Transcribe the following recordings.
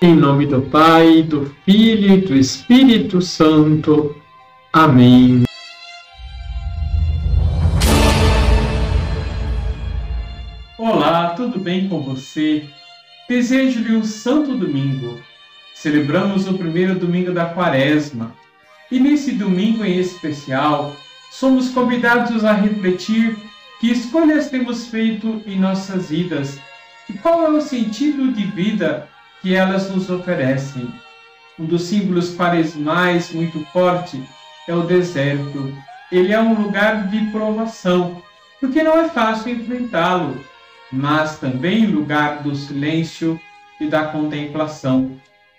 Em nome do Pai, do Filho e do Espírito Santo. Amém. Olá, tudo bem com você? Desejo-lhe um santo domingo. Celebramos o primeiro domingo da Quaresma. E nesse domingo em especial, somos convidados a refletir que escolhas temos feito em nossas vidas e qual é o sentido de vida que elas nos oferecem. Um dos símbolos quaresmais muito forte é o deserto. Ele é um lugar de provação, porque não é fácil enfrentá-lo, mas também lugar do silêncio e da contemplação.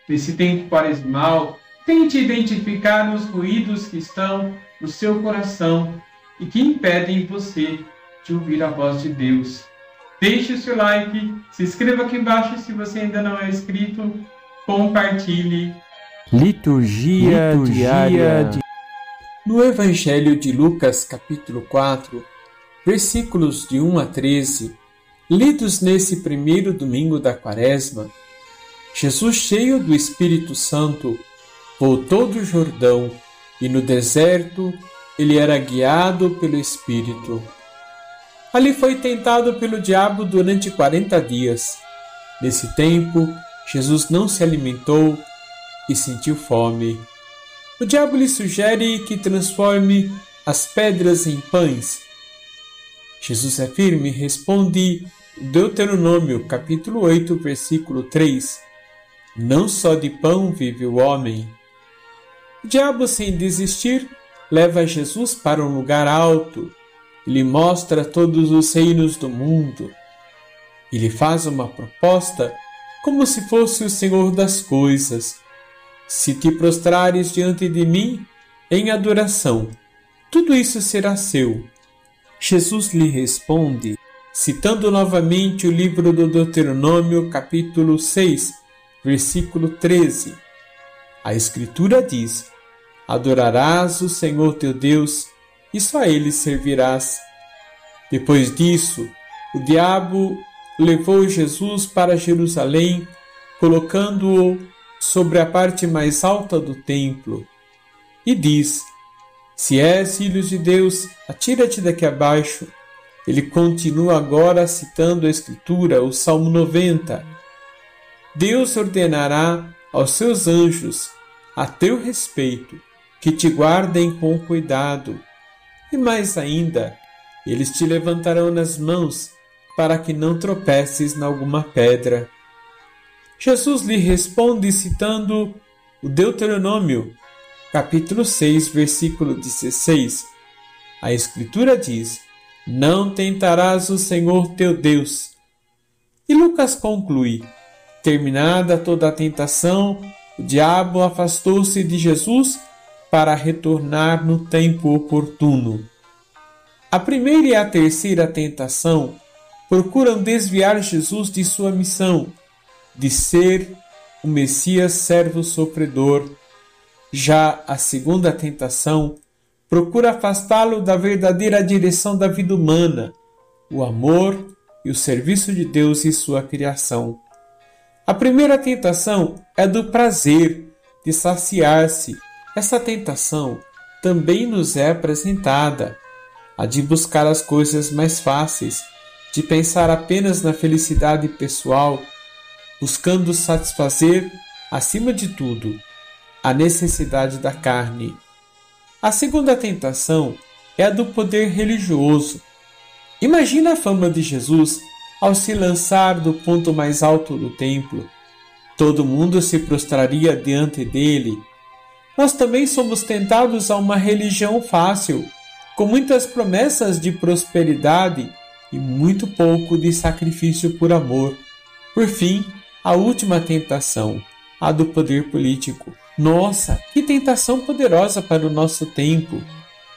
Nesse tempo quaresmal, tente identificar os ruídos que estão no seu coração e que impedem você de ouvir a voz de Deus. Deixe o seu like, se inscreva aqui embaixo se você ainda não é inscrito, compartilhe. Liturgia diária. No Evangelho de Lucas, capítulo 4, versículos de 1 a 13, lidos nesse primeiro domingo da Quaresma, Jesus, cheio do Espírito Santo, voltou do Jordão e no deserto ele era guiado pelo Espírito. Ali foi tentado pelo diabo durante 40 dias. Nesse tempo, Jesus não se alimentou e sentiu fome. O diabo lhe sugere que transforme as pedras em pães. Jesus é firme e responde Deuteronômio, capítulo 8, versículo 3. Não só de pão vive o homem. O diabo, sem desistir, leva Jesus para um lugar alto. Ele mostra todos os reinos do mundo. Ele faz uma proposta como se fosse o Senhor das coisas. Se te prostrares diante de mim em adoração, tudo isso será seu. Jesus lhe responde, citando novamente o livro do Deuteronômio, capítulo 6, versículo 13. A Escritura diz, adorarás o Senhor teu Deus, e só a ele servirás. Depois disso, o diabo levou Jesus para Jerusalém, colocando-o sobre a parte mais alta do templo, e diz, se és filho de Deus, atira-te daqui abaixo. Ele continua agora citando a Escritura, o Salmo 90. Deus ordenará aos seus anjos, a teu respeito, que te guardem com cuidado. E mais ainda, eles te levantarão nas mãos para que não tropeces em alguma pedra. Jesus lhe responde citando o Deuteronômio, capítulo 6, versículo 16. A Escritura diz, não tentarás o Senhor teu Deus. E Lucas conclui, terminada toda a tentação, o diabo afastou-se de Jesus para retornar no tempo oportuno. A primeira e a terceira tentação procuram desviar Jesus de sua missão, de ser o Messias servo sofredor. Já a segunda tentação procura afastá-lo da verdadeira direção da vida humana, o amor e o serviço de Deus e sua criação. A primeira tentação é do prazer, de saciar-se. Essa tentação também nos é apresentada, a de buscar as coisas mais fáceis, de pensar apenas na felicidade pessoal, buscando satisfazer, acima de tudo, a necessidade da carne. A segunda tentação é a do poder religioso. Imagina a fama de Jesus ao se lançar do ponto mais alto do templo. Todo mundo se prostraria diante dele. Nós também somos tentados a uma religião fácil, com muitas promessas de prosperidade e muito pouco de sacrifício por amor. Por fim, a última tentação, a do poder político. Nossa, que tentação poderosa para o nosso tempo!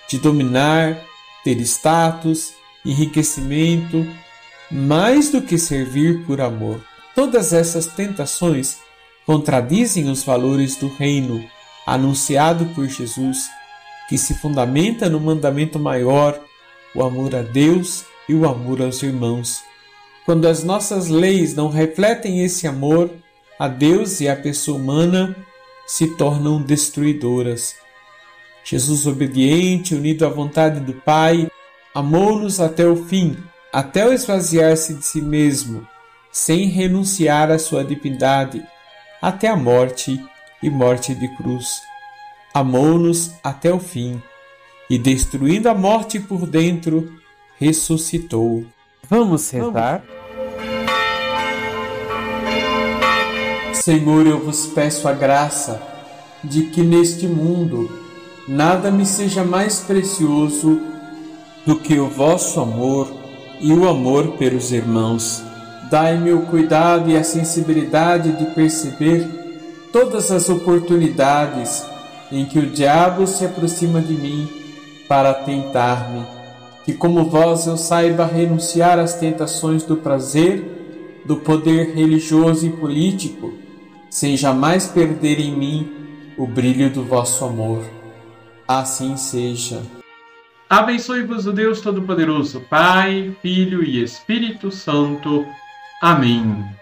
De dominar, ter status, enriquecimento, mais do que servir por amor. Todas essas tentações contradizem os valores do reino anunciado por Jesus, que se fundamenta no mandamento maior, o amor a Deus e o amor aos irmãos. Quando as nossas leis não refletem esse amor, a Deus e a pessoa humana se tornam destruidoras. Jesus, obediente, unido à vontade do Pai, amou-nos até o fim, até o esvaziar-se de si mesmo, sem renunciar à sua divindade, até a morte e morte de cruz. Amou-nos até o fim, e destruindo a morte por dentro, ressuscitou. Vamos rezar? Senhor, eu vos peço a graça de que neste mundo nada me seja mais precioso do que o vosso amor e o amor pelos irmãos. Dai-me o cuidado e a sensibilidade de perceber todas as oportunidades em que o diabo se aproxima de mim para tentar-me. Que como vós eu saiba renunciar às tentações do prazer, do poder religioso e político, sem jamais perder em mim o brilho do vosso amor. Assim seja. Abençoe-vos o Deus Todo-Poderoso, Pai, Filho e Espírito Santo. Amém.